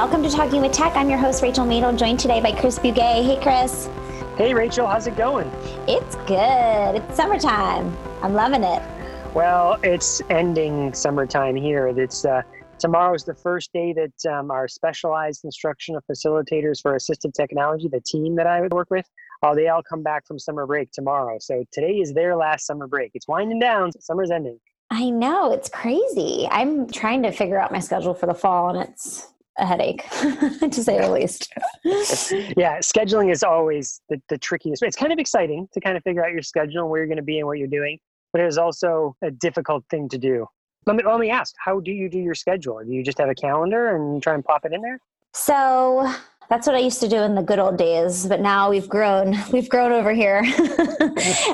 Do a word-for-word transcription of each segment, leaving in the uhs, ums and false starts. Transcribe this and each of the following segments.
Welcome to Talking with Tech. I'm your host, Rachel Madel, joined today by Chris Bugaj. Hey, Chris. Hey, Rachel. How's it going? It's good. It's summertime. I'm loving it. Well, it's ending summertime here. It's uh, tomorrow's the first day that um, our specialized instructional facilitators for assistive technology, the team that I would work with, oh, they all come back from summer break tomorrow. So today is their last summer break. It's winding down. So summer's ending. I know. It's crazy. I'm trying to figure out my schedule for the fall, and it's a headache, to say the least. Yeah, scheduling is always the, the trickiest. It's kind of exciting to kind of figure out your schedule and where you're going to be and what you're doing, but it is also a difficult thing to do. Let me, let me ask, how do you do your schedule? Do you just have a calendar and try and pop it in there? So that's what I used to do in the good old days, but now we've grown. We've grown over here.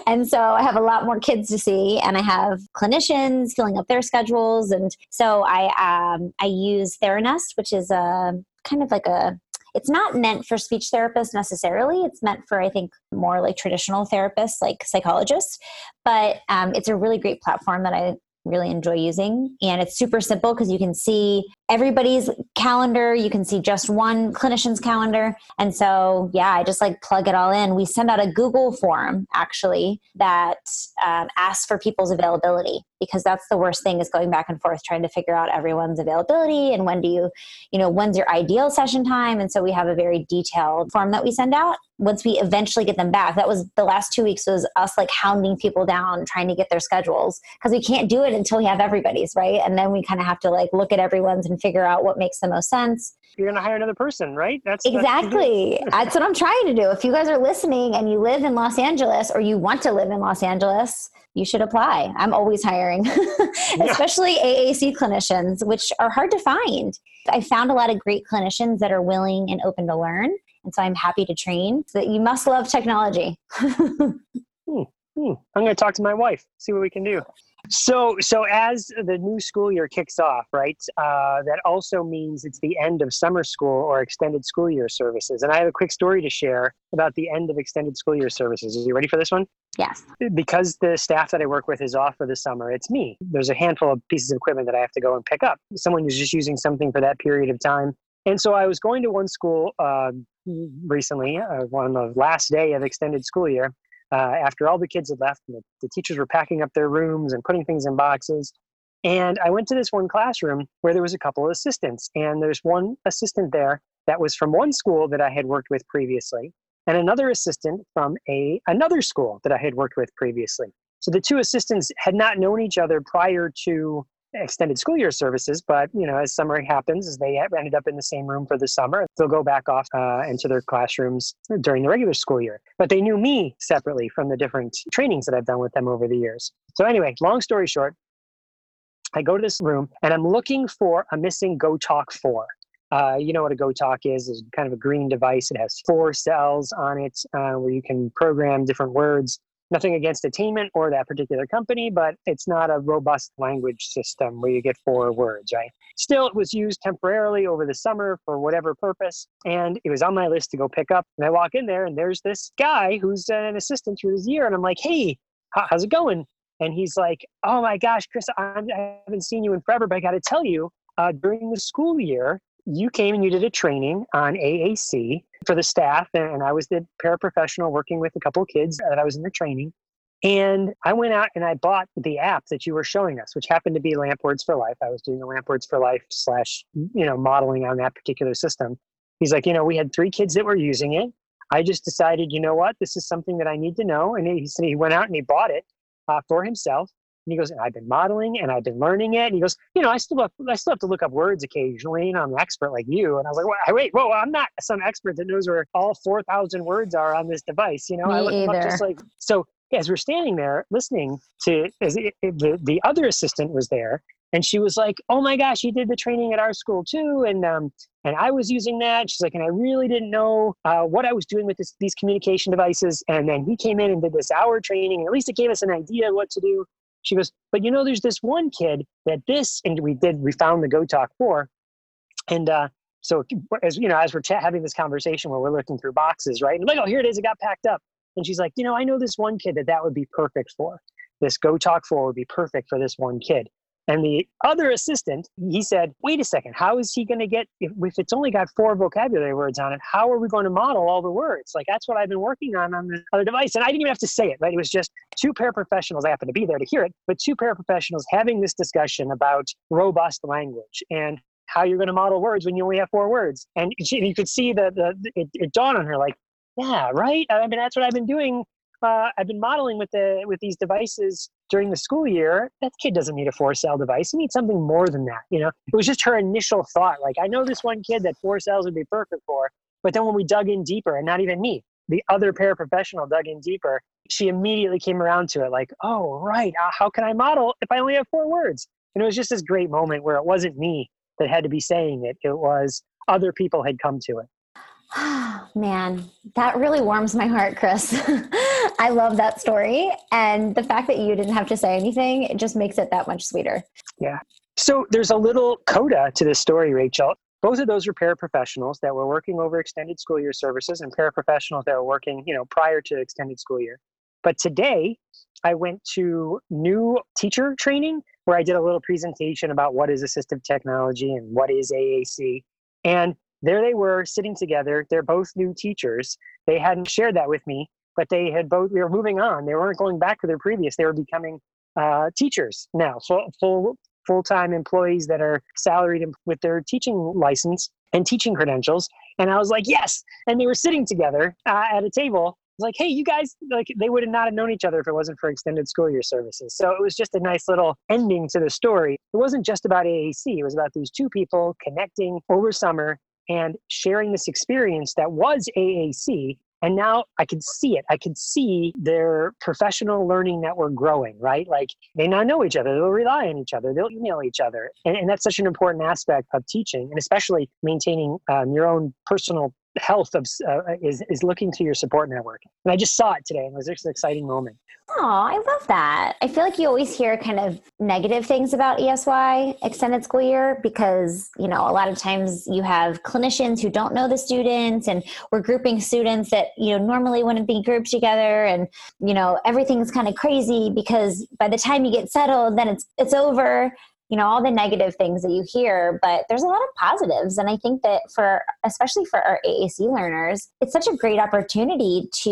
And so I have a lot more kids to see, and I have clinicians filling up their schedules. And so I um, I use Theranest, which is a kind of like a, it's not meant for speech therapists necessarily. It's meant for, I think, more like traditional therapists, like psychologists. But um, it's a really great platform that I really enjoy using. And it's super simple because you can see everybody's calendar. You can see just one clinician's calendar. And so, yeah, I just like plug it all in. We send out a Google form actually that um, asks for people's availability, because that's the worst thing is going back and forth, trying to figure out everyone's availability. And when do you, you know, when's your ideal session time? And so we have a very detailed form that we send out. Once we eventually get them back, that was the last two weeks was us like hounding people down, trying to get their schedules, because we can't do it until we have everybody's, right? And then we kind of have to like look at everyone's and figure out what makes the most sense. You're going to hire another person, right? That's exactly. That's, that's what I'm trying to do. If you guys are listening and you live in Los Angeles or you want to live in Los Angeles, you should apply. I'm always hiring, especially A A C clinicians, which are hard to find. I found a lot of great clinicians that are willing and open to learn. And so I'm happy to train. So you must love technology. hmm, hmm. I'm going to talk to my wife, see what we can do. So so as the new school year kicks off, right, uh, that also means it's the end of summer school or extended school year services. And I have a quick story to share about the end of extended school year services. Are you ready for this one? Yes. Because the staff that I work with is off for the summer, it's me. There's a handful of pieces of equipment that I have to go and pick up. Someone who's just using something for that period of time. And so I was going to one school uh, recently, uh, on the last day of extended school year. Uh, after all the kids had left, and the, the teachers were packing up their rooms and putting things in boxes. And I went to this one classroom where there was a couple of assistants. And there's one assistant there that was from one school that I had worked with previously, and another assistant from a another school that I had worked with previously. So the two assistants had not known each other prior to extended school year services, but you know, as summer happens, as they ended up in the same room for the summer, they'll go back off uh, into their classrooms during the regular school year. But they knew me separately from the different trainings that I've done with them over the years. So anyway, long story short, I go to this room and I'm looking for a missing GoTalk four. Uh, you know what a GoTalk is? It's kind of a green device. It has four cells on it uh, where you can program different words. Nothing against Attainment or that particular company, but it's not a robust language system where you get four words, right? Still, it was used temporarily over the summer for whatever purpose, and it was on my list to go pick up. And I walk in there, and there's this guy who's an assistant through his year, and I'm like, hey, how's it going? And he's like, oh my gosh, Chris, I'm, I haven't seen you in forever, but I got to tell you, uh, during the school year, you came and you did a training on A A C for the staff, and I was the paraprofessional working with a couple of kids that I was in the training. And I went out and I bought the app that you were showing us, which happened to be Lamp Words for Life. I was doing the Lamp Words for Life slash, you know, modeling on that particular system. He's like, you know, we had three kids that were using it. I just decided, you know what, this is something that I need to know. And he said he went out and he bought it uh, for himself. And he goes, and I've been modeling and I've been learning it. And he goes, you know, I still have, I still have to look up words occasionally. And I'm an expert like you. And I was like, well, wait, whoa, I'm not some expert that knows where all four thousand words are on this device. You know, Me I look up just like, so as we're standing there listening to, as it, it, the, the other assistant was there. And she was like, oh my gosh, you did the training at our school too. And um, and I was using that. She's like, and I really didn't know uh, what I was doing with this, these communication devices. And then he came in and did this hour training. And at least it gave us an idea of what to do. She goes, but you know, there's this one kid that this, and we did, we found the GoTalk four. And uh, so as you know, as we're ch- having this conversation where we're looking through boxes, right? And I'm like, oh, here it is. It got packed up. And she's like, you know, I know this one kid that that would be perfect for. This GoTalk four would be perfect for this one kid. And the other assistant, he said, wait a second, how is he going to get, if, if it's only got four vocabulary words on it, how are we going to model all the words? Like, that's what I've been working on on the other device. And I didn't even have to say it, right? It was just two paraprofessionals, I happened to be there to hear it, but two paraprofessionals having this discussion about robust language and how you're going to model words when you only have four words. And she, you could see that the, it, it dawned on her, like, yeah, right? I mean, that's what I've been doing. Uh, I've been modeling with the with these devices during the school year. That kid doesn't need a four-cell device. He needs something more than that. You know, it was just her initial thought. Like, I know this one kid that four cells would be perfect for. But then when we dug in deeper, and not even me, the other paraprofessional dug in deeper, she immediately came around to it. Like, oh, right. How can I model if I only have four words? And it was just this great moment where it wasn't me that had to be saying it. It was other people had come to it. Oh, man, that really warms my heart, Chris. I love that story. And the fact that you didn't have to say anything, it just makes it that much sweeter. Yeah. So there's a little coda to this story, Rachel. Both of those were paraprofessionals that were working over extended school year services and paraprofessionals that were working, you know, prior to extended school year. But today I went to new teacher training where I did a little presentation about what is assistive technology and what is A A C. And there they were sitting together. They're both new teachers. They hadn't shared that with me, but they had both, we were moving on. They weren't going back to their previous. They were becoming uh, teachers now, full, full, full-time employees that are salaried with their teaching license and teaching credentials. And I was like, yes. And they were sitting together uh, at a table. I was like, hey, you guys, like, they would have not have known each other if it wasn't for extended school year services. So it was just a nice little ending to the story. It wasn't just about A A C. It was about these two people connecting over summer and sharing this experience that was A A C. And now I could see it. I could see their professional learning network growing, right? Like, they now know each other. They'll rely on each other. They'll email each other. And, and that's such an important aspect of teaching, and especially maintaining um, your own personal health of, uh, is, is looking to your support network. And I just saw it today, and it was just an exciting moment. Oh, I love that. I feel like you always hear kind of negative things about E S Y, extended school year, because, you know, a lot of times you have clinicians who don't know the students, and we're grouping students that, you know, normally wouldn't be grouped together. And, you know, everything's kind of crazy because by the time you get settled, then it's, it's over. You know, all the negative things that you hear, but there's a lot of positives. And I think that for, especially for our A A C learners, it's such a great opportunity to,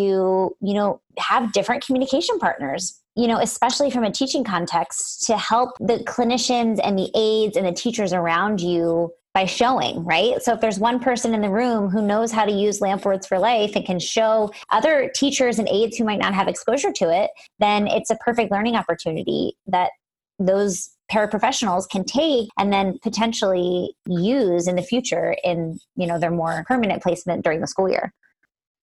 you know, have different communication partners, you know, especially from a teaching context, to help the clinicians and the aides and the teachers around you by showing, right? So if there's one person in the room who knows how to use Lamp Words for Life and can show other teachers and aides who might not have exposure to it, then it's a perfect learning opportunity that those paraprofessionals can take and then potentially use in the future in, you know, their more permanent placement during the school year.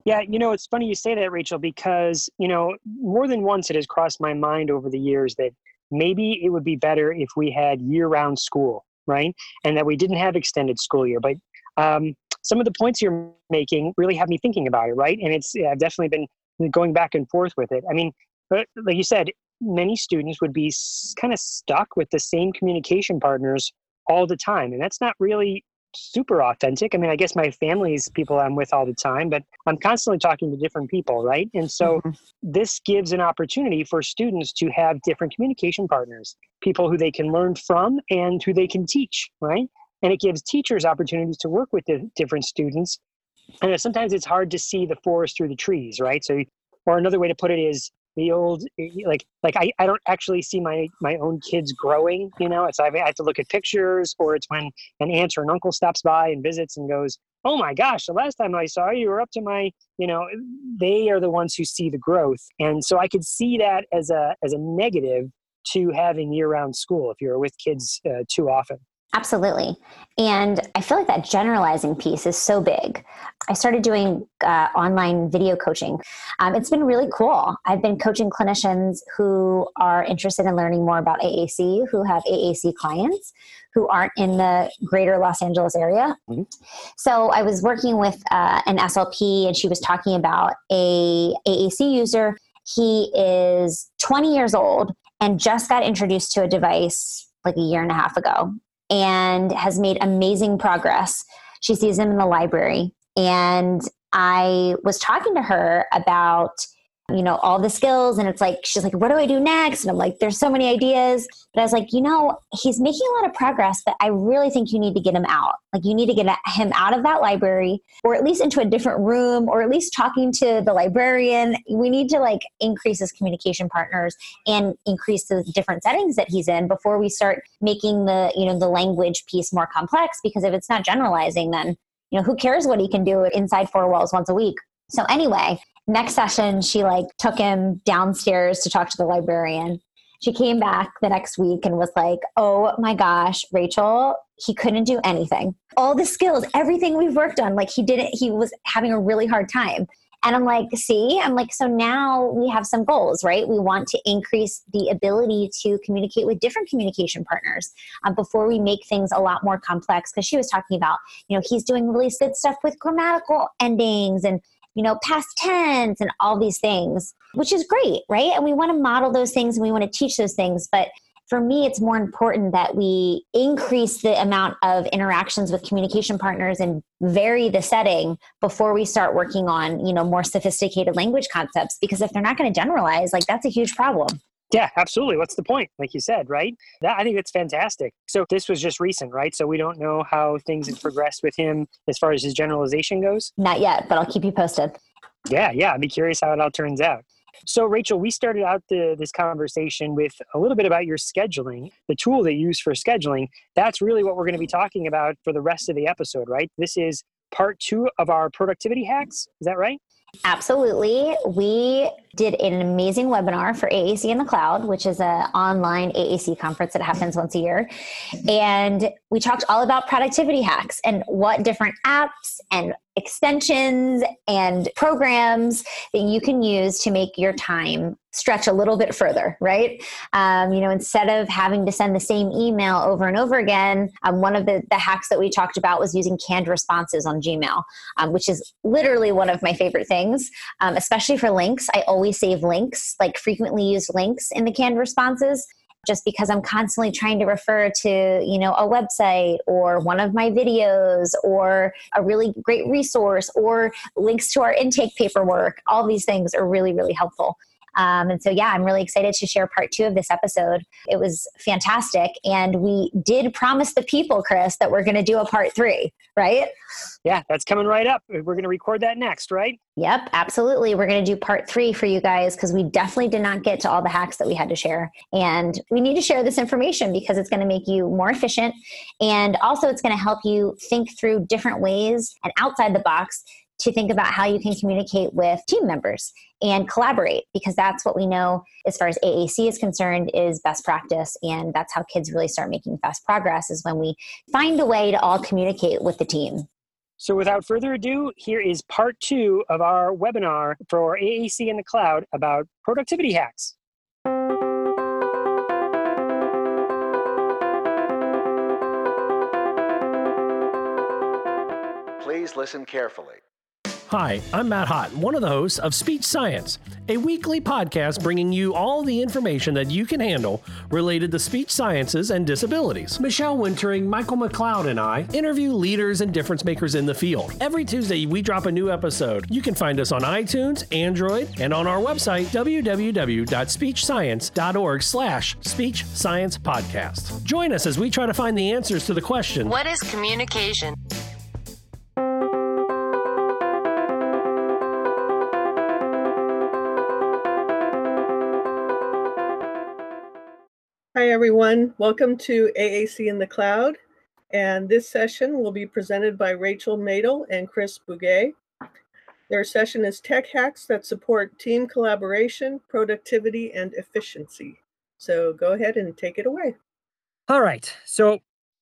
Yeah, you know, it's funny you say that, Rachel, because, you know, more than once it has crossed my mind over the years that maybe it would be better if we had year-round school, right? And that we didn't have extended school year. But um, some of the points you're making really have me thinking about it, right? And it's, I've definitely been going back and forth with it. I mean, but like you said, many students would be kind of stuck with the same communication partners all the time. And that's not really super authentic. I mean, I guess my family's people I'm with all the time, but I'm constantly talking to different people, right? And so mm-hmm. this gives an opportunity for students to have different communication partners, people who they can learn from and who they can teach, right? And it gives teachers opportunities to work with the different students. And sometimes it's hard to see the forest through the trees, right? So, or another way to put it is, the old, like, like I, I don't actually see my, my own kids growing, you know, it's, I have to look at pictures, or it's when an aunt or an uncle stops by and visits and goes, oh my gosh, the last time I saw you were up to my, you know, they are the ones who see the growth. And so I could see that as a, as a negative to having year-round school if you're with kids uh, too often. Absolutely. And I feel like that generalizing piece is so big. I started doing uh, online video coaching. Um, it's been really cool. I've been coaching clinicians who are interested in learning more about A A C, who have A A C clients, who aren't in the greater Los Angeles area. Mm-hmm. So I was working with uh, an S L P, and she was talking about a A A C user. He is twenty years old and just got introduced to a device like a year and a half ago, and has made amazing progress. She sees him in the library. And I was talking to her about you know, all the skills. And it's like, she's like, what do I do next? And I'm like, there's so many ideas. But I was like, you know, he's making a lot of progress, but I really think you need to get him out. Like you need to get him out of that library, or at least into a different room, or at least talking to the librarian. We need to like increase his communication partners and increase the different settings that he's in before we start making the, you know, the language piece more complex, because if it's not generalizing, then, you know, who cares what he can do inside four walls once a week. So anyway, next session, she like took him downstairs to talk to the librarian. She came back the next week and was like, oh my gosh, Rachel, he couldn't do anything. All the skills, everything we've worked on, like he didn't, he was having a really hard time. And I'm like, see, I'm like, so now we have some goals, right? We want to increase the ability to communicate with different communication partners uh, before we make things a lot more complex. Because she was talking about, you know, he's doing really good stuff with grammatical endings and, you know, past tense and all these things, which is great, right? And we want to model those things and we want to teach those things. But for me, it's more important that we increase the amount of interactions with communication partners and vary the setting before we start working on, you know, more sophisticated language concepts, because if they're not going to generalize, like that's a huge problem. Yeah, absolutely. What's the point? Like you said, right? That, I think that's fantastic. So this was just recent, right? So we don't know how things have progressed with him as far as his generalization goes? Not yet, but I'll keep you posted. Yeah, yeah. I'd be curious how it all turns out. So Rachel, we started out the, this conversation with a little bit about your scheduling, the tool they use for scheduling. That's really what we're going to be talking about for the rest of the episode, right? This is part two of our productivity hacks. Is that right? Absolutely. We did an amazing webinar for A A C in the Cloud, which is an online A A C conference that happens once a year. And we talked all about productivity hacks and what different apps and extensions and programs that you can use to make your time stretch a little bit further, right? Um, you know, instead of having to send the same email over and over again, um, one of the, the hacks that we talked about was using canned responses on Gmail, um, which is literally one of my favorite things, um, especially for links. I always save links, like frequently used links in the canned responses, just because I'm constantly trying to refer to, you know, a website or one of my videos or a really great resource or links to our intake paperwork. All these things are really, really helpful. Um, and so, yeah, I'm really excited to share part two of this episode. It was fantastic. And we did promise the people, Chris, that we're going to do a part three, right? Yeah, that's coming right up. We're going to record that next, right? Yep, absolutely. We're going to do part three for you guys because we definitely did not get to all the hacks that we had to share. And we need to share this information because it's going to make you more efficient. And also it's going to help you think through different ways and outside the box to think about how you can communicate with team members and collaborate, because that's what we know as far as A A C is concerned is best practice. And that's how kids really start making fast progress, is when we find a way to all communicate with the team. So without further ado, here is part two of our webinar for A A C in the Cloud about productivity hacks. Please listen carefully. Hi, I'm Matt Hott, one of the hosts of Speech Science, a weekly podcast bringing you all the information that you can handle related to speech sciences and disabilities. Michelle Wintering, Michael McLeod, and I interview leaders and difference makers in the field. Every Tuesday, we drop a new episode. You can find us on iTunes, Android, and on our website, www.speechscience.org slash speech science podcast. Join us as we try to find the answers to the question, what is communication? Hi, everyone. Welcome to A A C in the Cloud. And this session will be presented by Rachel Madel and Chris Bugaj. Their session is Tech Hacks that Support Team Collaboration, Productivity, and Efficiency. So go ahead and take it away. All right. So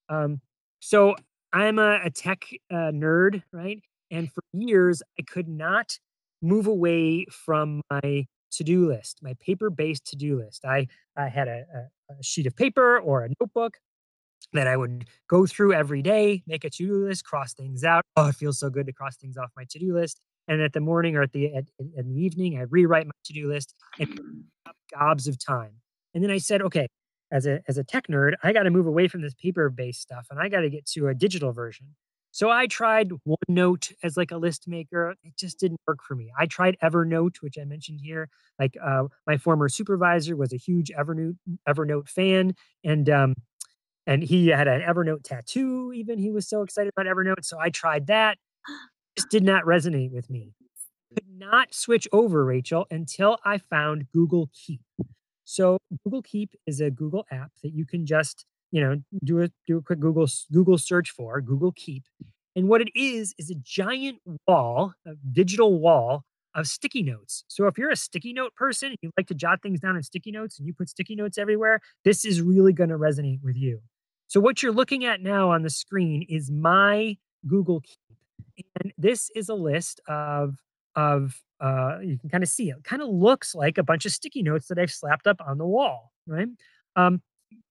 um, so I'm a, a tech uh, nerd, right? And for years, I could not move away from my to-do list, my paper-based to-do list. I, I had a, a a sheet of paper or a notebook that I would go through every day, make a to-do list, cross things out. Oh, it feels so good to cross things off my to-do list. And at the morning or at the at, at the evening, I rewrite my to-do list and gobs of time. And then I said, okay, as a as a tech nerd, I got to move away from this paper-based stuff and I got to get to a digital version. So I tried OneNote as like a list maker. It just didn't work for me. I tried Evernote, which I mentioned here. Like uh, my former supervisor was a huge Evernote Evernote fan, and um, and he had an Evernote tattoo. Even he was so excited about Evernote. So I tried that. It just did not resonate with me. Could not switch over, Rachel, until I found Google Keep. So Google Keep is a Google app that you can just, you know, do a do a quick Google Google search for Google Keep. And what it is, is a giant wall, a digital wall of sticky notes. So if you're a sticky note person, and you like to jot things down in sticky notes and you put sticky notes everywhere, this is really going to resonate with you. So what you're looking at now on the screen is my Google Keep. And this is a list of, of uh, you can kind of see it. It kind of looks like a bunch of sticky notes that I've slapped up on the wall, right? Um,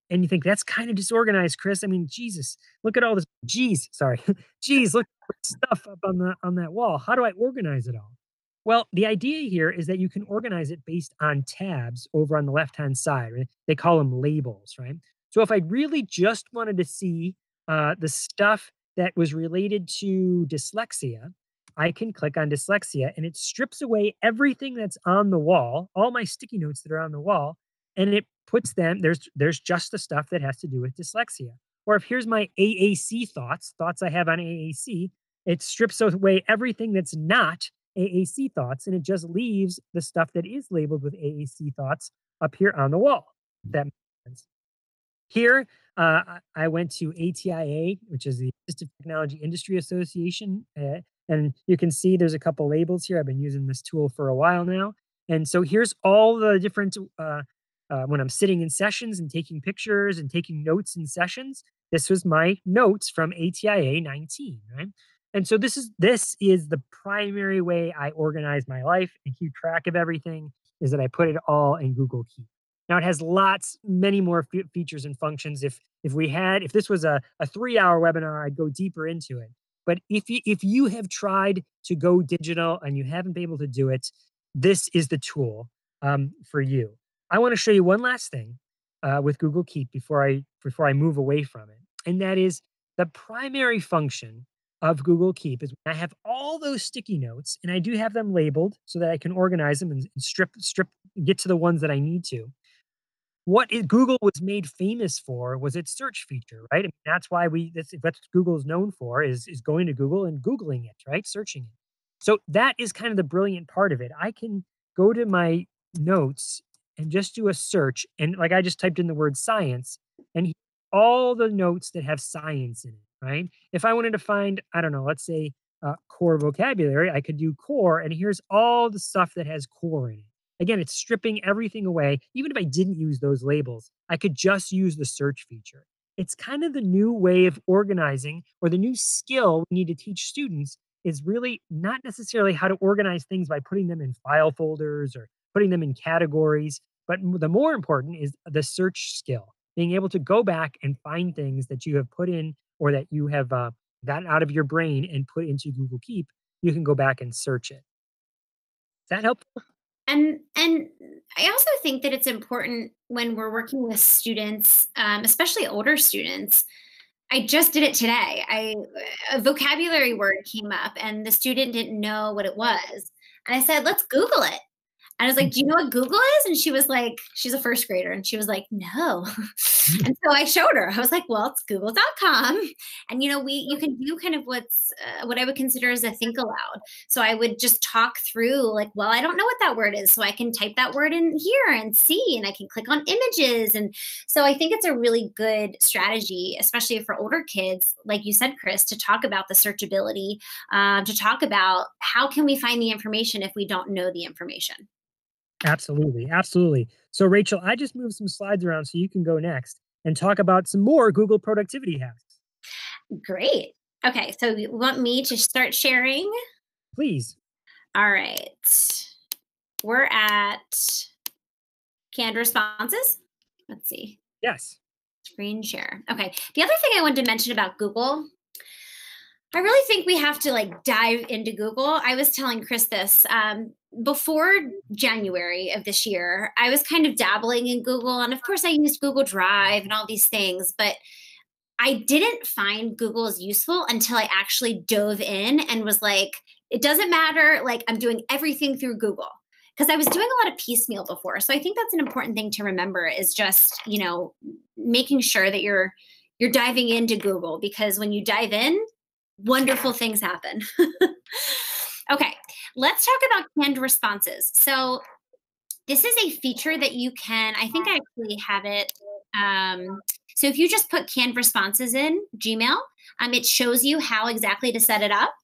And you think, that's kind of disorganized, Chris. I mean, Jesus, look at all this. Geez, sorry. Geez, look at stuff up on, the, on that wall. How do I organize it all? Well, the idea here is that you can organize it based on tabs over on the left-hand side. Right? They call them labels, right? So if I really just wanted to see uh, the stuff that was related to dyslexia, I can click on dyslexia, and it strips away everything that's on the wall, all my sticky notes that are on the wall, and it puts them, there's there's just the stuff that has to do with dyslexia. Or if here's my A A C thoughts, thoughts I have on A A C, it strips away everything that's not A A C thoughts, and it just leaves the stuff that is labeled with A A C thoughts up here on the wall. That makes sense. Here, uh, I went to A T I A, which is the Assistive Technology Industry Association, uh, and you can see there's a couple labels here. I've been using this tool for a while now. And so here's all the different... Uh, Uh, when I'm sitting in sessions and taking pictures and taking notes in sessions, this was my notes from A T I A nineteen, right? And so this is this is the primary way I organize my life and keep track of everything, is that I put it all in Google Keep. Now, it has lots, many more fe features and functions. If if we had, if this was a, a three-hour webinar, I'd go deeper into it. But if you, if you have tried to go digital and you haven't been able to do it, this is the tool um, for you. I want to show you one last thing uh, with Google Keep before I before I move away from it. And that is, the primary function of Google Keep is when I have all those sticky notes, and I do have them labeled so that I can organize them and strip, strip, get to the ones that I need to. What it, Google was made famous for was its search feature, right? I mean, that's why we, that's, that's what Google is known for, is, is going to Google and Googling it, right? Searching it. So that is kind of the brilliant part of it. I can go to my notes and just do a search. And like, I just typed in the word science, and all the notes that have science in it, right? If I wanted to find, I don't know, let's say uh, core vocabulary, I could do core, and here's all the stuff that has core in it. Again, it's stripping everything away. Even if I didn't use those labels, I could just use the search feature. It's kind of the new way of organizing, or the new skill we need to teach students, is really not necessarily how to organize things by putting them in file folders or putting them in categories. But the more important is the search skill, being able to go back and find things that you have put in, or that you have uh, gotten out of your brain and put into Google Keep. You can go back and search it. Is that helpful? And, and I also think that it's important when we're working with students, um, especially older students. I just did it today. I, a vocabulary word came up, and the student didn't know what it was. And I said, let's Google it. And I was like, do you know what Google is? And she was like, she's a first grader. And she was like, no. And so I showed her. I was like, well, it's google dot com. And, you know, we you can do kind of what's uh, what I would consider as a think aloud. So I would just talk through like, well, I don't know what that word is. So I can type that word in here and see, and I can click on images. And so I think it's a really good strategy, especially for older kids, like you said, Chris, to talk about the searchability, um, to talk about how can we find the information if we don't know the information. Absolutely. Absolutely. So, Rachel, I just moved some slides around so you can go next and talk about some more Google productivity hacks. Great. Okay. So you want me to start sharing? Please. All right. We're at canned responses. Let's see. Yes. Screen share. Okay. The other thing I wanted to mention about Google, I really think we have to like dive into Google. I was telling Chris this um, before January of this year, I was kind of dabbling in Google. And of course I used Google Drive and all these things, but I didn't find Google as useful until I actually dove in and was like, it doesn't matter. Like, I'm doing everything through Google. Because I was doing a lot of piecemeal before. So I think that's an important thing to remember is just, you know, making sure that you're you're diving into Google, because when you dive in, wonderful things happen. Okay, let's talk about canned responses. So this is a feature that you can, I think I actually have it. Um, so if you just put canned responses in Gmail, um, it shows you how exactly to set it up.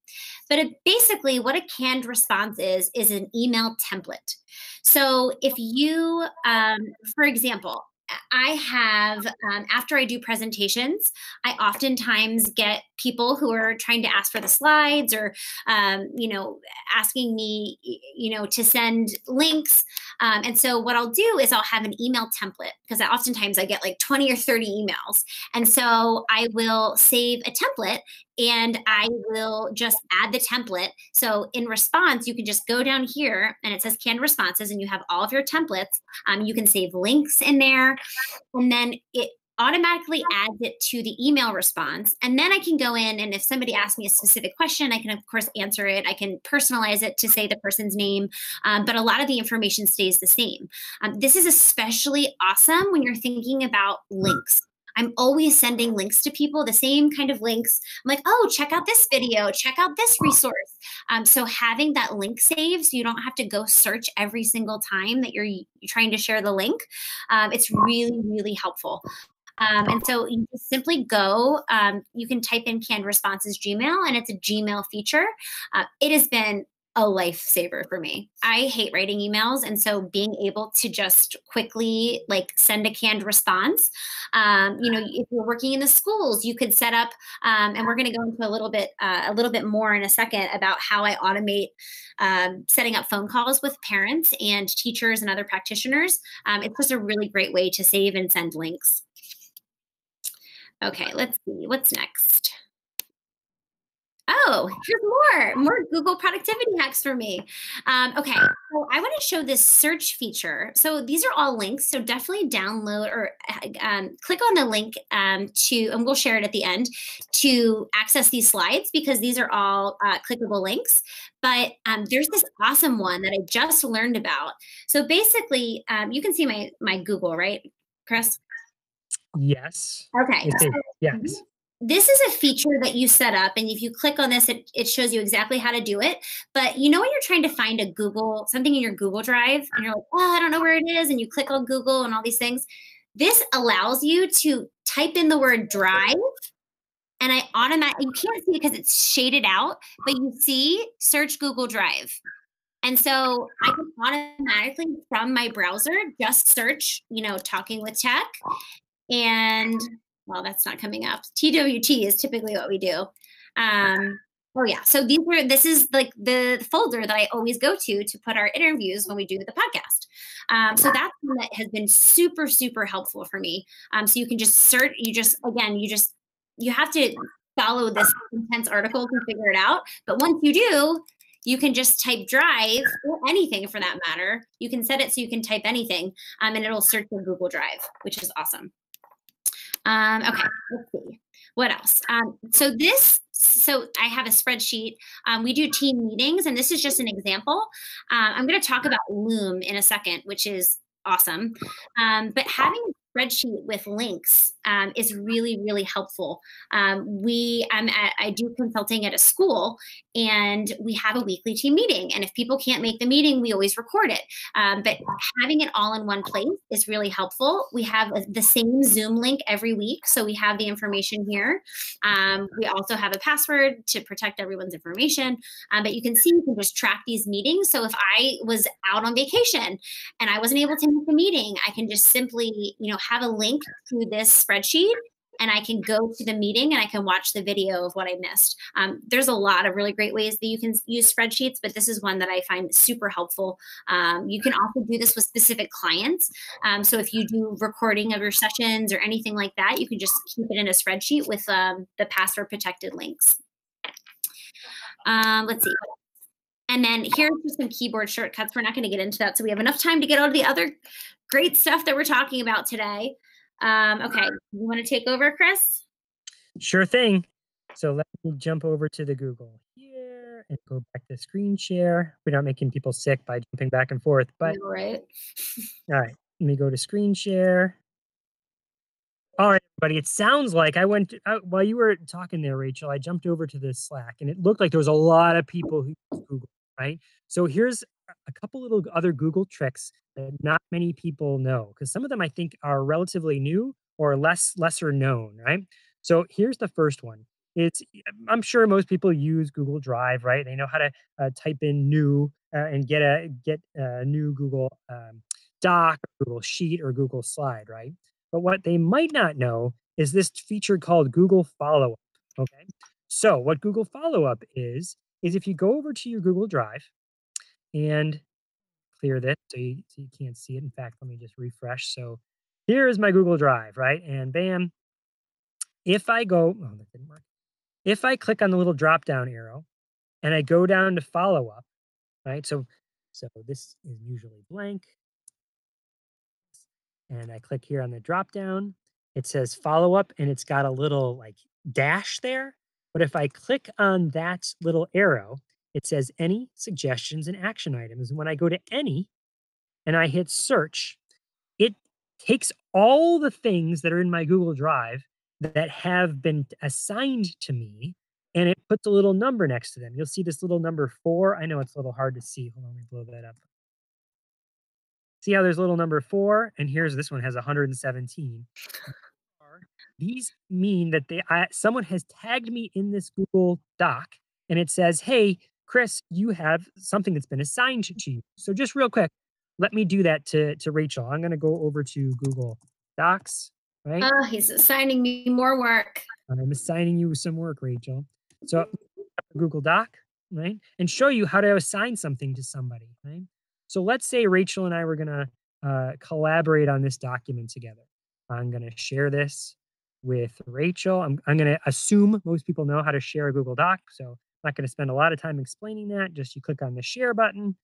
But it, basically what a canned response is, is an email template. So if you, um, for example, I have, um, after I do presentations, I oftentimes get people who are trying to ask for the slides or, um, you know, asking me, you know, to send links. Um, and so what I'll do is I'll have an email template, because I oftentimes I get like twenty or thirty emails. And so I will save a template and I will just add the template. So in response, you can just go down here and it says canned responses and you have all of your templates. Um, you can save links in there and then it automatically adds it to the email response. And then I can go in and if somebody asks me a specific question, I can of course answer it. I can personalize it to say the person's name, um, but a lot of the information stays the same. Um, this is especially awesome when you're thinking about links. I'm always sending links to people, the same kind of links. I'm like, oh, check out this video, check out this resource. Um, so having that link saved, so you don't have to go search every single time that you're trying to share the link, um, it's really, really helpful. Um, and so you just simply go, um, you can type in canned responses Gmail, and it's a Gmail feature. Uh, it has been a lifesaver for me. I hate writing emails. And so being able to just quickly like send a canned response, um, you know, if you're working in the schools, you could set up, um, and we're going to go into a little bit, uh, a little bit more in a second about how I automate um, setting up phone calls with parents and teachers and other practitioners. Um, it's just a really great way to save and send links. Okay, let's see what's next. Oh, here's more, more Google productivity hacks for me. Um, okay, so I want to show this search feature. So these are all links. So definitely download or um, click on the link um, to, and we'll share it at the end, to access these slides because these are all uh, clickable links. But um, there's this awesome one that I just learned about. So basically, um, you can see my, my Google, right, Chris? Yes. Okay. So yes. This is a feature that you set up, and if you click on this, it, it shows you exactly how to do it. But you know when you're trying to find a Google, something in your Google Drive, and you're like, oh, I don't know where it is, and you click on Google and all these things. This allows you to type in the word drive, and I automatically, you can't see it because it's shaded out, but you see search Google Drive. And so I can automatically, from my browser, just search, you know, talking with tech. And well, that's not coming up. T W T is typically what we do. Um, oh yeah. So these were, this is like the folder that I always go to to put our interviews when we do the podcast. Um, so that's one that has been super, super helpful for me. Um, so you can just search, you just, again, you just, you have to follow this intense article to figure it out. But once you do, you can just type drive or anything for that matter. You can set it so you can type anything um, and it'll search in Google Drive, which is awesome. Um, okay, let's see. What else? Um, so this, so I have a spreadsheet. Um, we do team meetings, and this is just an example. Uh, I'm going to talk about Loom in a second, which is awesome. Um, but having a spreadsheet with links um, is really, really helpful. Um, we, I'm at, I do consulting at a school, and we have a weekly team meeting. And if people can't make the meeting, we always record it. Um, but having it all in one place is really helpful. We have the same Zoom link every week, so we have the information here. Um, we also have a password to protect everyone's information. Um, but you can see you can just track these meetings. So if I was out on vacation and I wasn't able to make the meeting, I can just simply, you know, have a link to this spreadsheet, and I can go to the meeting and I can watch the video of what I missed. Um, there's a lot of really great ways that you can use spreadsheets, but this is one that I find super helpful. Um, you can also do this with specific clients. Um, so if you do recording of your sessions or anything like that, you can just keep it in a spreadsheet with um, the password protected links. Um, let's see. And then here's some keyboard shortcuts. We're not going to get into that, so we have enough time to get all to the other great stuff that we're talking about today. Um, okay, you want to take over, Chris? Sure thing. So let me jump over to the Google here and go back to screen share. We're not making people sick by jumping back and forth, but all right. All right. Let me go to screen share. All right, everybody. It sounds like I went uh, while you were talking there, Rachel. I jumped over to the Slack, and it looked like there was a lot of people who use Google. Right. So here's a couple little other Google tricks that not many people know, because some of them I think are relatively new or less lesser known. Right. So here's the first one. It's I'm sure most people use Google Drive, right? They know how to uh, type in new uh, and get a get a new Google um, Doc, or Google Sheet, or Google Slide, right? But what they might not know is this feature called Google Follow-Up. Okay, so what Google Follow-Up is is if you go over to your Google Drive and clear this, so you, so you can't see it. In fact, let me just refresh. So here is my Google Drive, right? And bam, if I go, oh, that didn't work. If I click on the little drop-down arrow and I go down to follow-up, right? So, so this is usually blank. And I click here on the drop-down. It says follow-up, and it's got a little like dash there. But if I click on that little arrow, it says any suggestions and action items. And when I go to any and I hit search, it takes all the things that are in my Google Drive that have been assigned to me, and it puts a little number next to them. You'll see this little number four. I know it's a little hard to see. Hold on, let me blow that up. See how there's little number four, and here's this one has one hundred seventeen. These mean that they I, someone has tagged me in this Google Doc, and it says, hey, Chris, you have something that's been assigned to you. So just real quick, let me do that to, to Rachel. I'm going to go over to Google Docs. Right? Oh, he's assigning me more work. I'm assigning you some work, Rachel. So Google Doc, right? And show you how to assign something to somebody, right? So let's say Rachel and I were going to uh, collaborate on this document together. I'm going to share this with Rachel. I'm, I'm going to assume most people know how to share a Google Doc. So I'm not going to spend a lot of time explaining that. Just you click on the share button.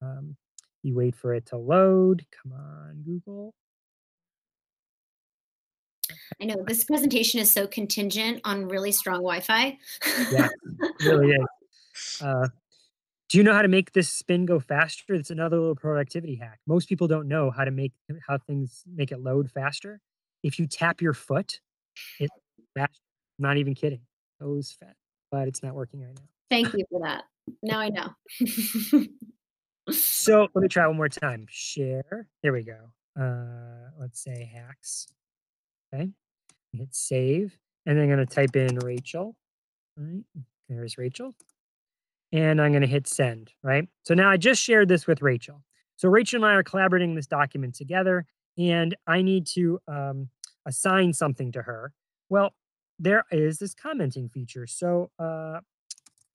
Um, you wait for it to load. Come on, Google. I know this presentation is so contingent on really strong Wi-Fi. Yeah, it really is. Uh, do you know how to make this spin go faster? That's another little productivity hack. Most people don't know how to make how things make it load faster. If you tap your foot, it's faster. I'm not even kidding. Those fat, but it's not working right now. Thank you for that. Now I know. So let me try one more time. Share. There we go. Uh, let's say hacks. Okay, hit save, and then I'm going to type in Rachel. All right, there's Rachel. And I'm going to hit send, right? So now I just shared this with Rachel. So Rachel and I are collaborating this document together, and I need to um, assign something to her. Well, there is this commenting feature. So uh,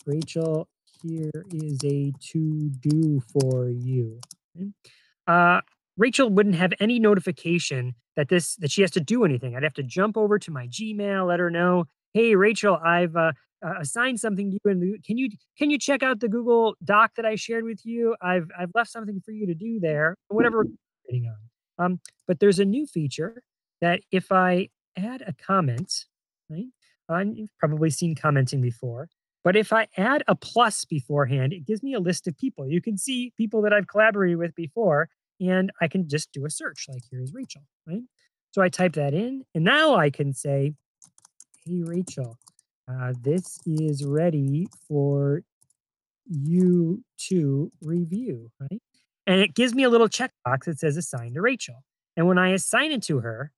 Rachel, here is a to-do for you. Okay. Uh, Rachel wouldn't have any notification that this that she has to do anything. I'd have to jump over to my Gmail, let her know, hey, Rachel, I've uh, uh, assigned something to you, and can you can you check out the Google Doc that I shared with you? I've I've left something for you to do there, whatever we're getting on. Um, but there's a new feature that if I add a comment, right? I'm, you've probably seen commenting before. But if I add a plus beforehand, it gives me a list of people. You can see people that I've collaborated with before. And I can just do a search, like here's Rachel, right? So I type that in, and now I can say, hey, Rachel, uh, this is ready for you to review, right? And it gives me a little checkbox that says assign to Rachel. And when I assign it to her,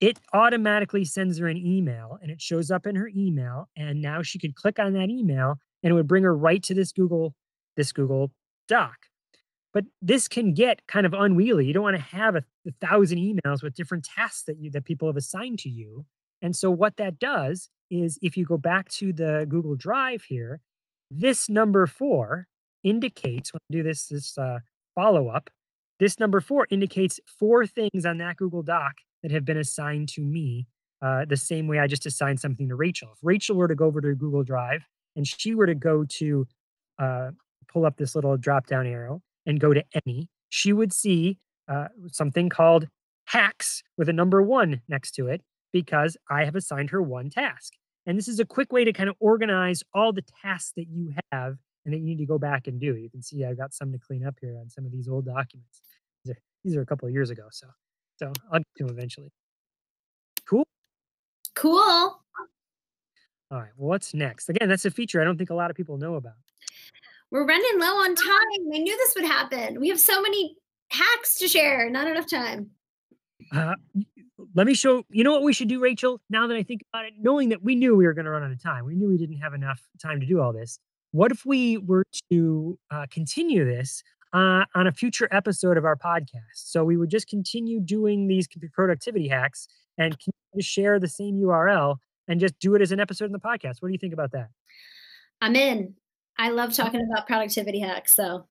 it automatically sends her an email, and it shows up in her email. And now she could click on that email, and it would bring her right to this Google, this Google Doc. But this can get kind of unwieldy. You don't want to have a, a thousand emails with different tasks that you that people have assigned to you. And so what that does is if you go back to the Google Drive here, this number four indicates, when I do this, this uh, follow-up, this number four indicates four things on that Google Doc that have been assigned to me uh, the same way I just assigned something to Rachel. If Rachel were to go over to Google Drive and she were to go to uh, pull up this little drop-down arrow, and go to any, she would see uh, something called hacks with a number one next to it. because I have assigned her one task. And this is a quick way to kind of organize all the tasks that you have and that you need to go back and do. You can see I've got some to clean up here on some of these old documents. These are, these are a couple of years ago, so so I'll get to them eventually. Cool. Cool. All right. Well, what's next? Again, that's a feature I don't think a lot of people know about. We're running low on time. I knew this would happen. We have so many hacks to share. Not enough time. Uh, let me show, you know what we should do, Rachel? Now that I think about it, knowing that we knew we were going to run out of time, we knew we didn't have enough time to do all this. What if we were to uh, continue this uh, on a future episode of our podcast? So we would just continue doing these productivity hacks and continue to share the same U R L and just do it as an episode in the podcast. What do you think about that? I'm in. I love talking about productivity hacks. So,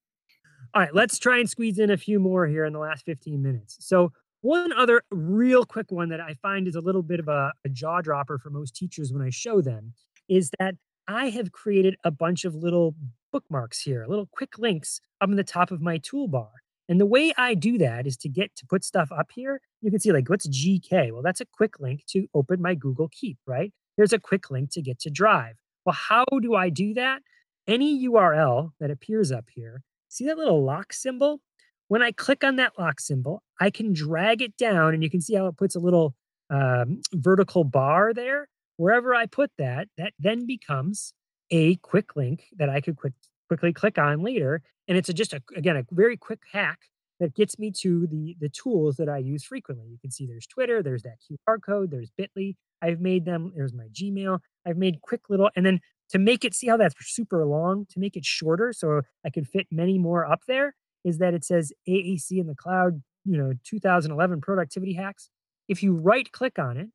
all right, let's try and squeeze in a few more here in the last fifteen minutes. So one other real quick one that I find is a little bit of a, a jaw dropper for most teachers when I show them is that I have created a bunch of little bookmarks here, little quick links up in the top of my toolbar. And the way I do that is to get to put stuff up here. You can see like, what's G K? Well, that's a quick link to open my Google Keep, right? There's a quick link to get to Drive. Well, how do I do that? Any U R L that appears up here, see that little lock symbol? When I click on that lock symbol, I can drag it down, and you can see how it puts a little um, vertical bar there. Wherever I put that, that then becomes a quick link that I could quick, quickly click on later. And it's a, just, a, again, a very quick hack that gets me to the, the tools that I use frequently. You can see there's Twitter, there's that Q R code, there's Bitly. I've made them, there's my Gmail. I've made quick little, and then to make it, see how that's super long, to make it shorter so I can fit many more up there, is that it says A A C in the Cloud, you know, two thousand eleven productivity hacks. If you right click on it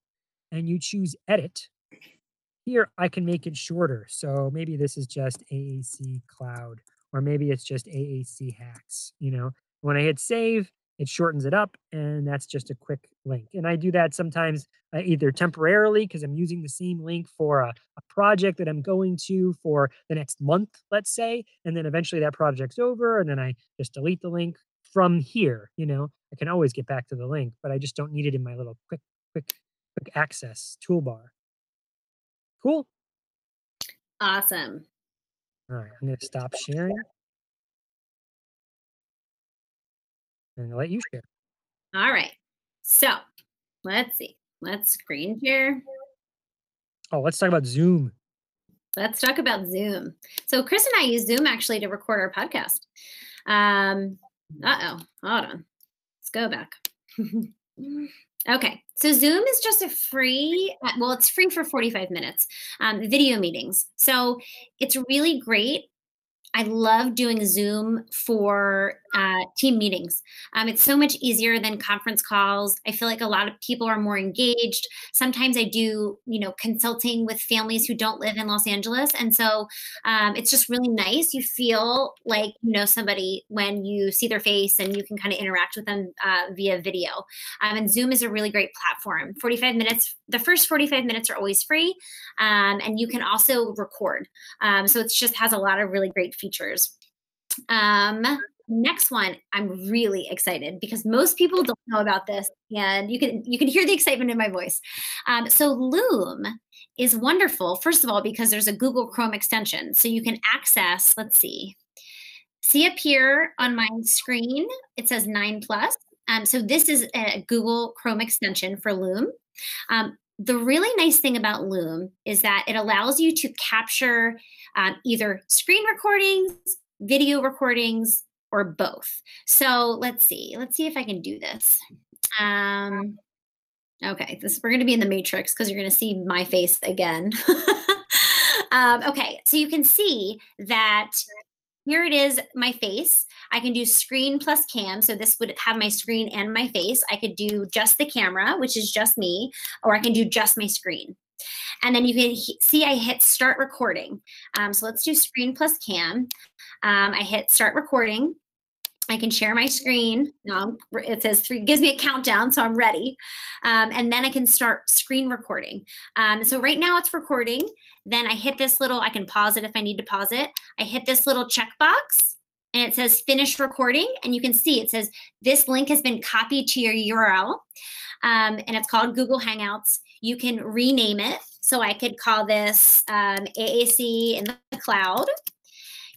and you choose edit, here I can make it shorter. So maybe this is just A A C Cloud, or maybe it's just A A C hacks. You know, when I hit save, it shortens it up, and that's just a quick link. And I do that sometimes uh, either temporarily because I'm using the same link for a, a project that I'm going to for the next month, let's say, and then eventually that project's over, and then I just delete the link from here. You know, I can always get back to the link, but I just don't need it in my little quick, quick, quick access toolbar. Cool. Awesome. All right, I'm going to stop sharing and I'll let you share. All right. So let's see. Let's screen share. Oh, let's talk about Zoom. Let's talk about Zoom. So Chris and I use Zoom actually to record our podcast. Um, uh-oh. Hold on. Let's go back. Okay. So Zoom is just a free, well, it's free for forty-five minutes, um, video meetings. So it's really great. I love doing Zoom for uh, team meetings. Um, it's so much easier than conference calls. I feel like a lot of people are more engaged. Sometimes I do, you know, consulting with families who don't live in Los Angeles. And so um, it's just really nice. You feel like you know somebody when you see their face and you can kind of interact with them uh, via video. Um, and Zoom is a really great platform. forty-five minutes, the first forty-five minutes are always free. Um, and you can also record. Um, so it just has a lot of really great features. Features. Um, next one, I'm really excited because most people don't know about this, and you can you can hear the excitement in my voice. Um, so Loom is wonderful, first of all, because there's a Google Chrome extension, so you can access. Let's see, see up here on my screen, it says nine plus. Um, so this is a Google Chrome extension for Loom. Um, The really nice thing about Loom is that it allows you to capture um, either screen recordings, video recordings, or both. So let's see. Let's see if I can do this. Um, okay, this we're going to be in the matrix because you're going to see my face again. um, okay, so you can see that here it is, my face. I can do screen plus cam. So this would have my screen and my face. I could do just the camera, which is just me, or I can do just my screen. And then you can see I hit start recording. Um, so let's do screen plus cam. Um, I hit start recording. I can share my screen. Now it says three, gives me a countdown, so I'm ready. Um, and then I can start screen recording. Um, so right now it's recording. Then I hit this little, I can pause it if I need to pause it. I hit this little checkbox and it says finish recording. And you can see it says this link has been copied to your U R L. Um, and it's called Google Hangouts. You can rename it. So I could call this um, A A C in the Cloud.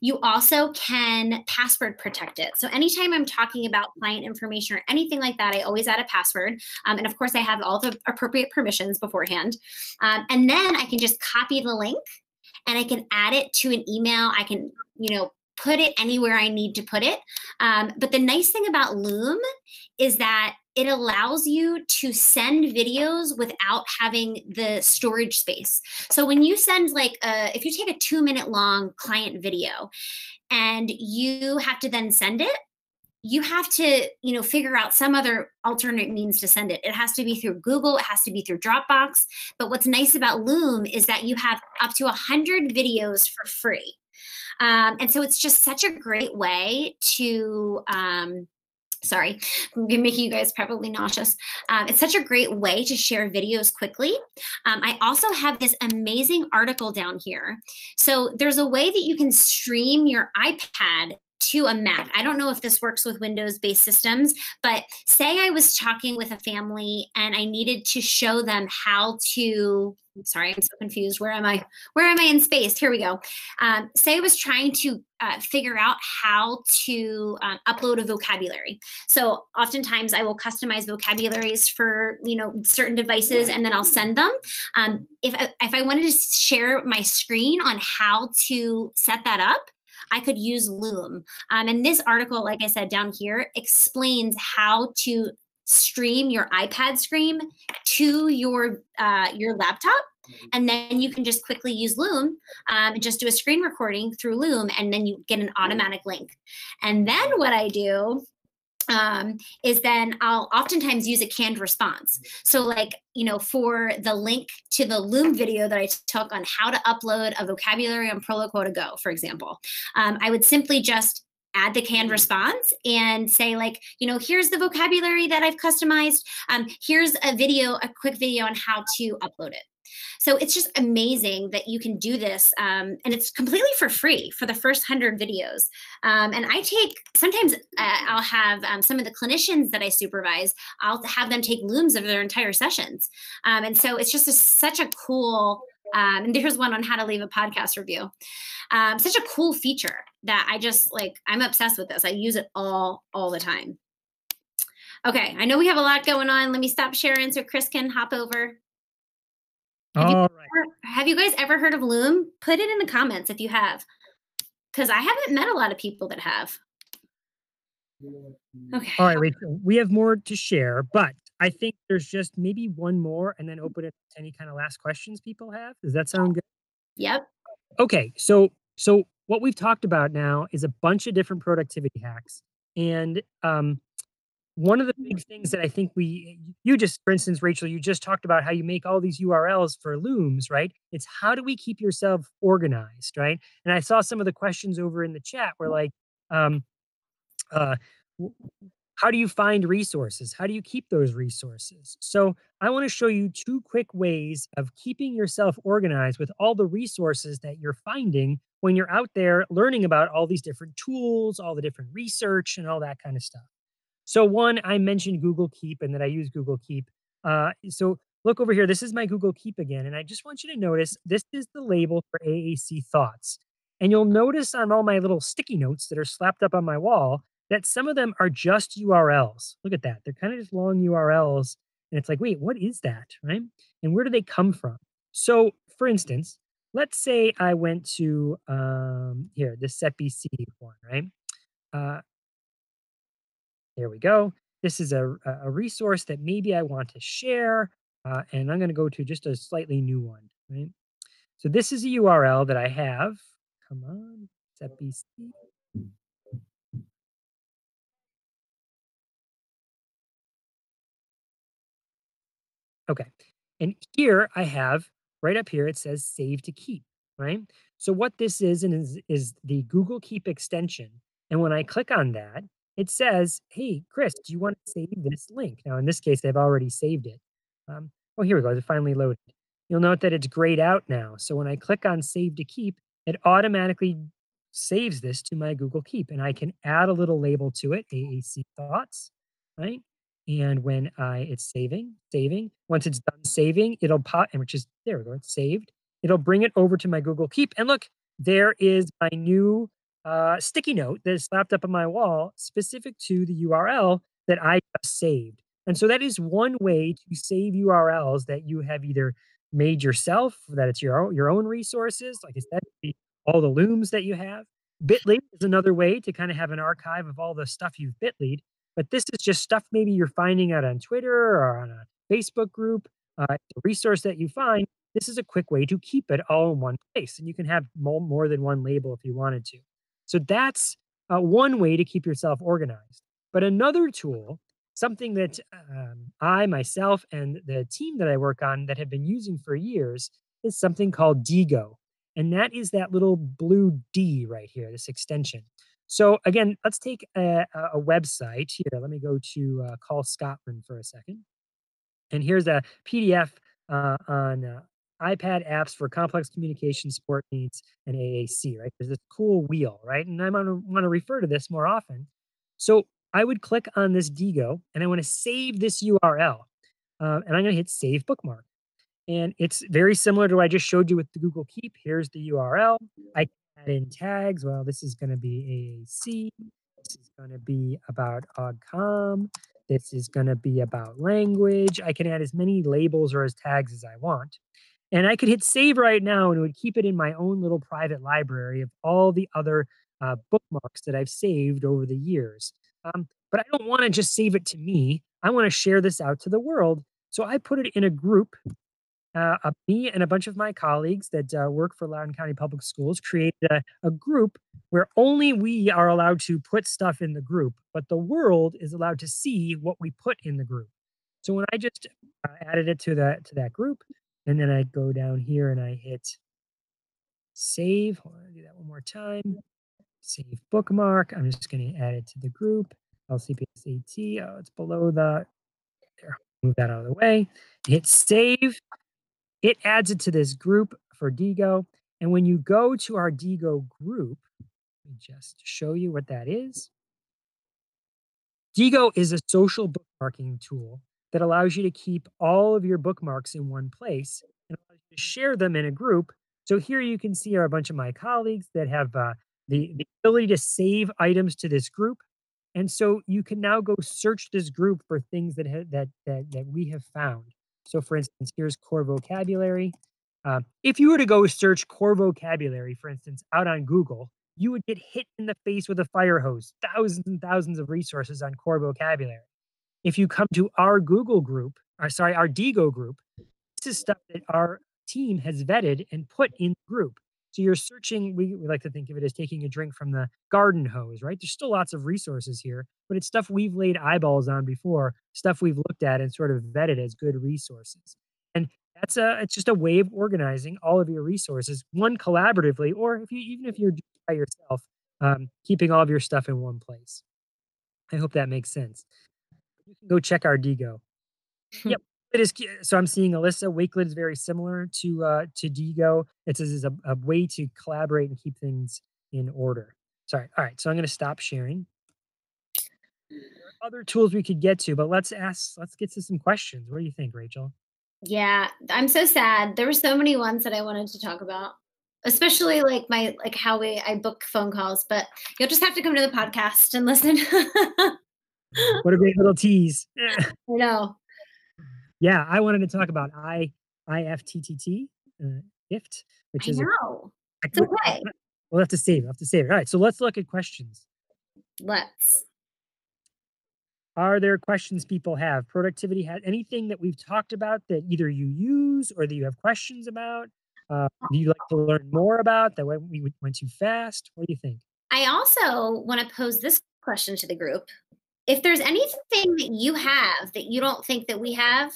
You also can password protect it. So anytime I'm talking about client information or anything like that, I always add a password. Um, and of course, I have all the appropriate permissions beforehand. Um, and then I can just copy the link and I can add it to an email. I can, you know, put it anywhere I need to put it. Um, but the nice thing about Loom is that it allows you to send videos without having the storage space. So when you send like, a, if you take a two minute long client video and you have to then send it, you have to, you know, figure out some other alternate means to send it. It has to be through Google, it has to be through Dropbox. But what's nice about Loom is that you have up to one hundred videos for free. Um, and so it's just such a great way to, um, sorry, I'm making you guys probably nauseous. Um, it's such a great way to share videos quickly. Um, I also have this amazing article down here. So there's a way that you can stream your iPad to a Mac. I don't know if this works with Windows-based systems, but say I was talking with a family and I needed to show them how to, I'm sorry, I'm so confused. Where am I? Where am I in space? Here we go. Um, say I was trying to uh, figure out how to uh, upload a vocabulary. So oftentimes I will customize vocabularies for, you know, certain devices, and then I'll send them. Um, if, I, if I wanted to share my screen on how to set that up, I could use Loom. Um, and this article, like I said, down here explains how to stream your iPad screen to your uh, your laptop. And then you can just quickly use Loom um, and just do a screen recording through Loom, and then you get an automatic link. And then what I do um, is then I'll oftentimes use a canned response. So like, you know, for the link to the Loom video that I took on how to upload a vocabulary on Proloquo to Go, for example, um, I would simply just add the canned response and say like, you know, here's the vocabulary that I've customized. Um, here's a video, a quick video on how to upload it. So it's just amazing that you can do this. Um, and it's completely for free for the first one hundred videos. Um, and I take, sometimes uh, I'll have um, some of the clinicians that I supervise, I'll have them take Looms of their entire sessions. Um, and so it's just a, such a cool, um, and there's one on how to leave a podcast review. Um, such a cool feature that I just like, I'm obsessed with this. I use it all, all the time. Okay, I know we have a lot going on. Let me stop sharing so Chris can hop over. Have you, All right. ever, have you guys ever heard of Loom? Put it in the comments if you have, because I haven't met a lot of people that have. Okay. All right, Rachel, we have more to share, but I think there's just maybe one more and then open it to any kind of last questions people have. Does that sound good? Yep. Okay, so so what we've talked about now is a bunch of different productivity hacks. And um, one of the big things that I think we, you just, for instance, Rachel, you just talked about how you make all these U R Ls for Looms, right? It's how do we keep yourself organized, right? And I saw some of the questions over in the chat were like, um, uh, how do you find resources? How do you keep those resources? So I want to show you two quick ways of keeping yourself organized with all the resources that you're finding when you're out there learning about all these different tools, all the different research and all that kind of stuff. So one, I mentioned Google Keep and that I use Google Keep. Uh, so look over here. This is my Google Keep again. And I just want you to notice this is the label for A A C Thoughts. And you'll notice on all my little sticky notes that are slapped up on my wall that some of them are just U R Ls. Look at that. They're kind of just long U R Ls. And it's like, wait, what is that, right? And where do they come from? So for instance, let's say I went to, um, here, this C E P C one, right? Uh, There we go. This is a, a resource that maybe I want to share. Uh, and I'm going to go to just a slightly new one, right? So this is a U R L that I have. Come on, C E P C. Okay. And here I have, right up here, it says save to keep, right? So what this is, and is, is the Google Keep extension. And when I click on that, it says, hey, Chris, do you want to save this link? Now, in this case, they've already saved it. Um, oh, here we go. It's finally loaded. You'll note that it's grayed out now. So when I click on Save to Keep, it automatically saves this to my Google Keep. And I can add a little label to it, A A C Thoughts, right? And when I, it's saving, saving. Once it's done saving, it'll pop, and which is, there we go, it's saved. It'll bring it over to my Google Keep. And look, there is my new uh, sticky note that is slapped up on my wall specific to the U R L that I just saved. And so that is one way to save U R Ls that you have either made yourself, that it's your own, your own resources, like I said, all the Looms that you have. Bitly is another way to kind of have an archive of all the stuff you've Bitly'd. But this is just stuff maybe you're finding out on Twitter or on a Facebook group, uh, a resource that you find. This is a quick way to keep it all in one place. And you can have more, more than one label if you wanted to. So that's uh, one way to keep yourself organized. But another tool, something that um, I, myself, and the team that I work on that have been using for years is something called Diigo. And that is that little blue D right here, this extension. So again, let's take a, a website here. Let me go to uh, Call Scotland for a second. And here's a P D F uh, on uh, iPad apps for complex communication support needs and A A C, right? There's this cool wheel, right? And I want to refer to this more often. So I would click on this Diigo, and I want to save this U R L. Uh, and I'm going to hit Save Bookmark. And it's very similar to what I just showed you with the Google Keep. Here's the U R L. I add in tags. Well, this is going to be A A C. This is going to be about O G COM. This is going to be about language. I can add as many labels or as tags as I want. And I could hit Save right now, and it would keep it in my own little private library of all the other uh, bookmarks that I've saved over the years. Um, but I don't want to just save it to me. I want to share this out to the world. So I put it in a group. Uh, uh, me and a bunch of my colleagues that uh, work for Loudoun County Public Schools created a, a group where only we are allowed to put stuff in the group, but the world is allowed to see what we put in the group. So when I just uh, added it to that to that group, and then I go down here and I hit save. Hold on, I'll do that one more time. Save bookmark. I'm just going to add it to the group. L C P S A T. Oh, it's below the. There, move that out of the way. Hit save. It adds it to this group for Diigo. And when you go to our Diigo group, let me just show you what that is. Diigo is a social bookmarking tool that allows you to keep all of your bookmarks in one place and allows you to share them in a group. So here you can see are a bunch of my colleagues that have uh, the, the ability to save items to this group. And so you can now go search this group for things that, ha that, that, that we have found. So for instance, here's core vocabulary. Uh, if you were to go search core vocabulary, for instance, out on Google, you would get hit in the face with a fire hose, thousands and thousands of resources on core vocabulary. If you come to our Google group, or sorry, our Diigo group, this is stuff that our team has vetted and put in the group. So you're searching, we, we like to think of it as taking a drink from the garden hose, right? There's still lots of resources here, but it's stuff we've laid eyeballs on before, stuff we've looked at and sort of vetted as good resources. And that's a, it's just a way of organizing all of your resources, one collaboratively, or if you, even if you're doing it by yourself, um, keeping all of your stuff in one place. I hope that makes sense. You can go check our Diigo. Yep. It is, so I'm seeing Alyssa. Wakelet is very similar to uh, to Diigo. It says it's a, a way to collaborate and keep things in order. Sorry. All right. So I'm going to stop sharing. There are other tools we could get to, but let's ask. Let's get to some questions. What do you think, Rachel? Yeah, I'm so sad. There were so many ones that I wanted to talk about, especially like my like how we I book phone calls. But you'll just have to come to the podcast and listen. What a great little tease. I know. Yeah, I wanted to talk about I F T T T, uh, I F T, which is. I know. A, it's okay. We'll have to save it. We'll have to save it. All right. So let's look at questions. Let's. Are there questions people have? Productivity has anything that we've talked about that either you use or that you have questions about? Uh, do you like to learn more about that when we went too fast? What do you think? I also want to pose this question to the group. If there's anything that you have that you don't think that we have,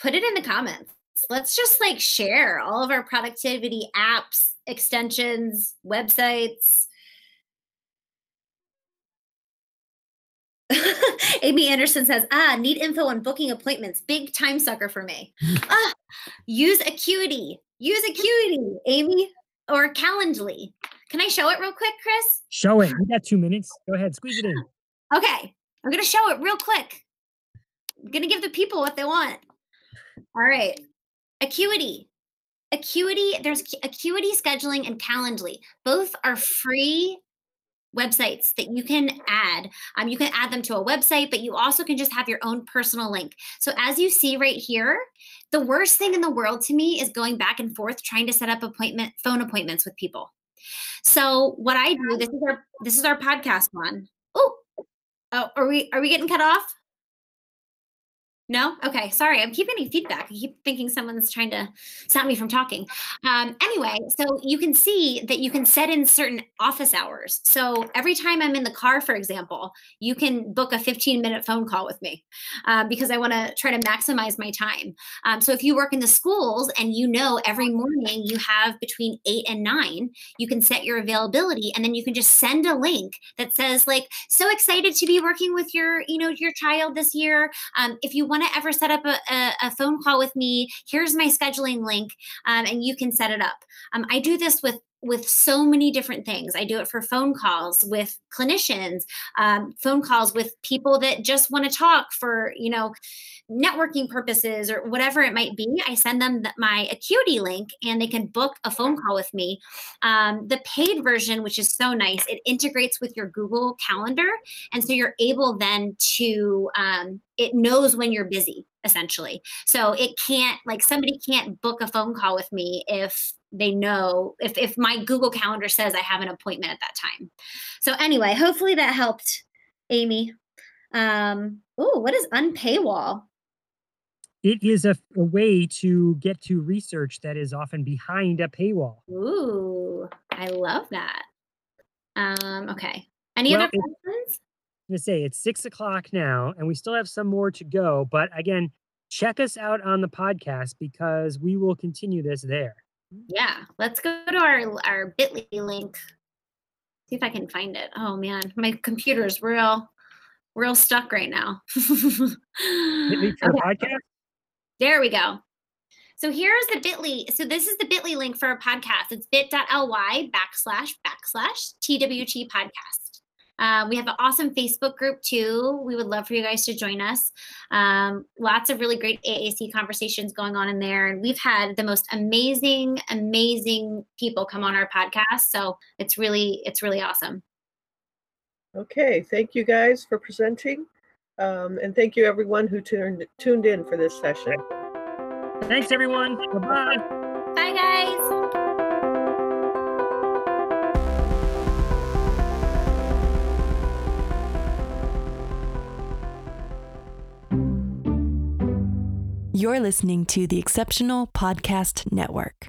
put it in the comments. Let's just like share all of our productivity apps, extensions, websites. Amy Anderson says, ah, need info on booking appointments. Big time sucker for me. ah, use Acuity. Use Acuity, Amy, or Calendly. Can I show it real quick, Chris? Show it. We got two minutes. Go ahead. Squeeze it in. Okay. I'm going to show it real quick. I'm going to give the people what they want. All right. Acuity. Acuity, there's Acuity Scheduling and Calendly. Both are free websites that you can add. Um, you can add them to a website, but you also can just have your own personal link. So as you see right here, the worst thing in the world to me is going back and forth trying to set up appointment phone appointments with people. So what I do, this is our this is our podcast one. Oh, oh, are we are we getting cut off? No? Okay. Sorry. I'm keeping getting feedback. I keep thinking someone's trying to stop me from talking. Um, anyway, so you can see that you can set in certain office hours. So every time I'm in the car, for example, you can book a fifteen minute phone call with me uh, because I want to try to maximize my time. Um, so if you work in the schools and you know every morning you have between eight and nine, you can set your availability and then you can just send a link that says like, so excited to be working with your, you know, your child this year. Um, if you want to ever set up a, a, a phone call with me, here's my scheduling link, um, and you can set it up. Um, I do this with with so many different things. I do it for phone calls with clinicians, um, phone calls with people that just want to talk for, you know, networking purposes or whatever it might be. I send them my Acuity link and they can book a phone call with me. Um, the paid version, which is so nice, it integrates with your Google Calendar. And so you're able then to, um, it knows when you're busy, essentially. So it can't, like somebody can't book a phone call with me if they know, if, if my Google Calendar says I have an appointment at that time. So anyway, hopefully that helped, Amy. Um, oh, what is Unpaywall? It is a, a way to get to research that is often behind a paywall. Ooh, I love that. Um, okay. Any well, other questions? To say it's six o'clock now and we still have some more to go, but again, check us out on the podcast because we will continue this there. Yeah, let's go to our our Bitly link, see if I can find it. Oh man, my computer's real real stuck right now. Bitly for okay. Podcast? There we go. So here's the Bitly. So this is the Bitly link for our podcast. It's bit.ly backslash backslash TWT podcast. Uh, we have an awesome Facebook group, too. We would love for you guys to join us. Um, lots of really great A A C conversations going on in there. And we've had the most amazing, amazing people come on our podcast. So it's really, it's really awesome. Okay. Thank you guys for presenting. Um, and thank you, everyone who tuned, tuned in for this session. Thanks, everyone. Bye-bye. Bye, guys. You're listening to the Exceptional Podcast Network.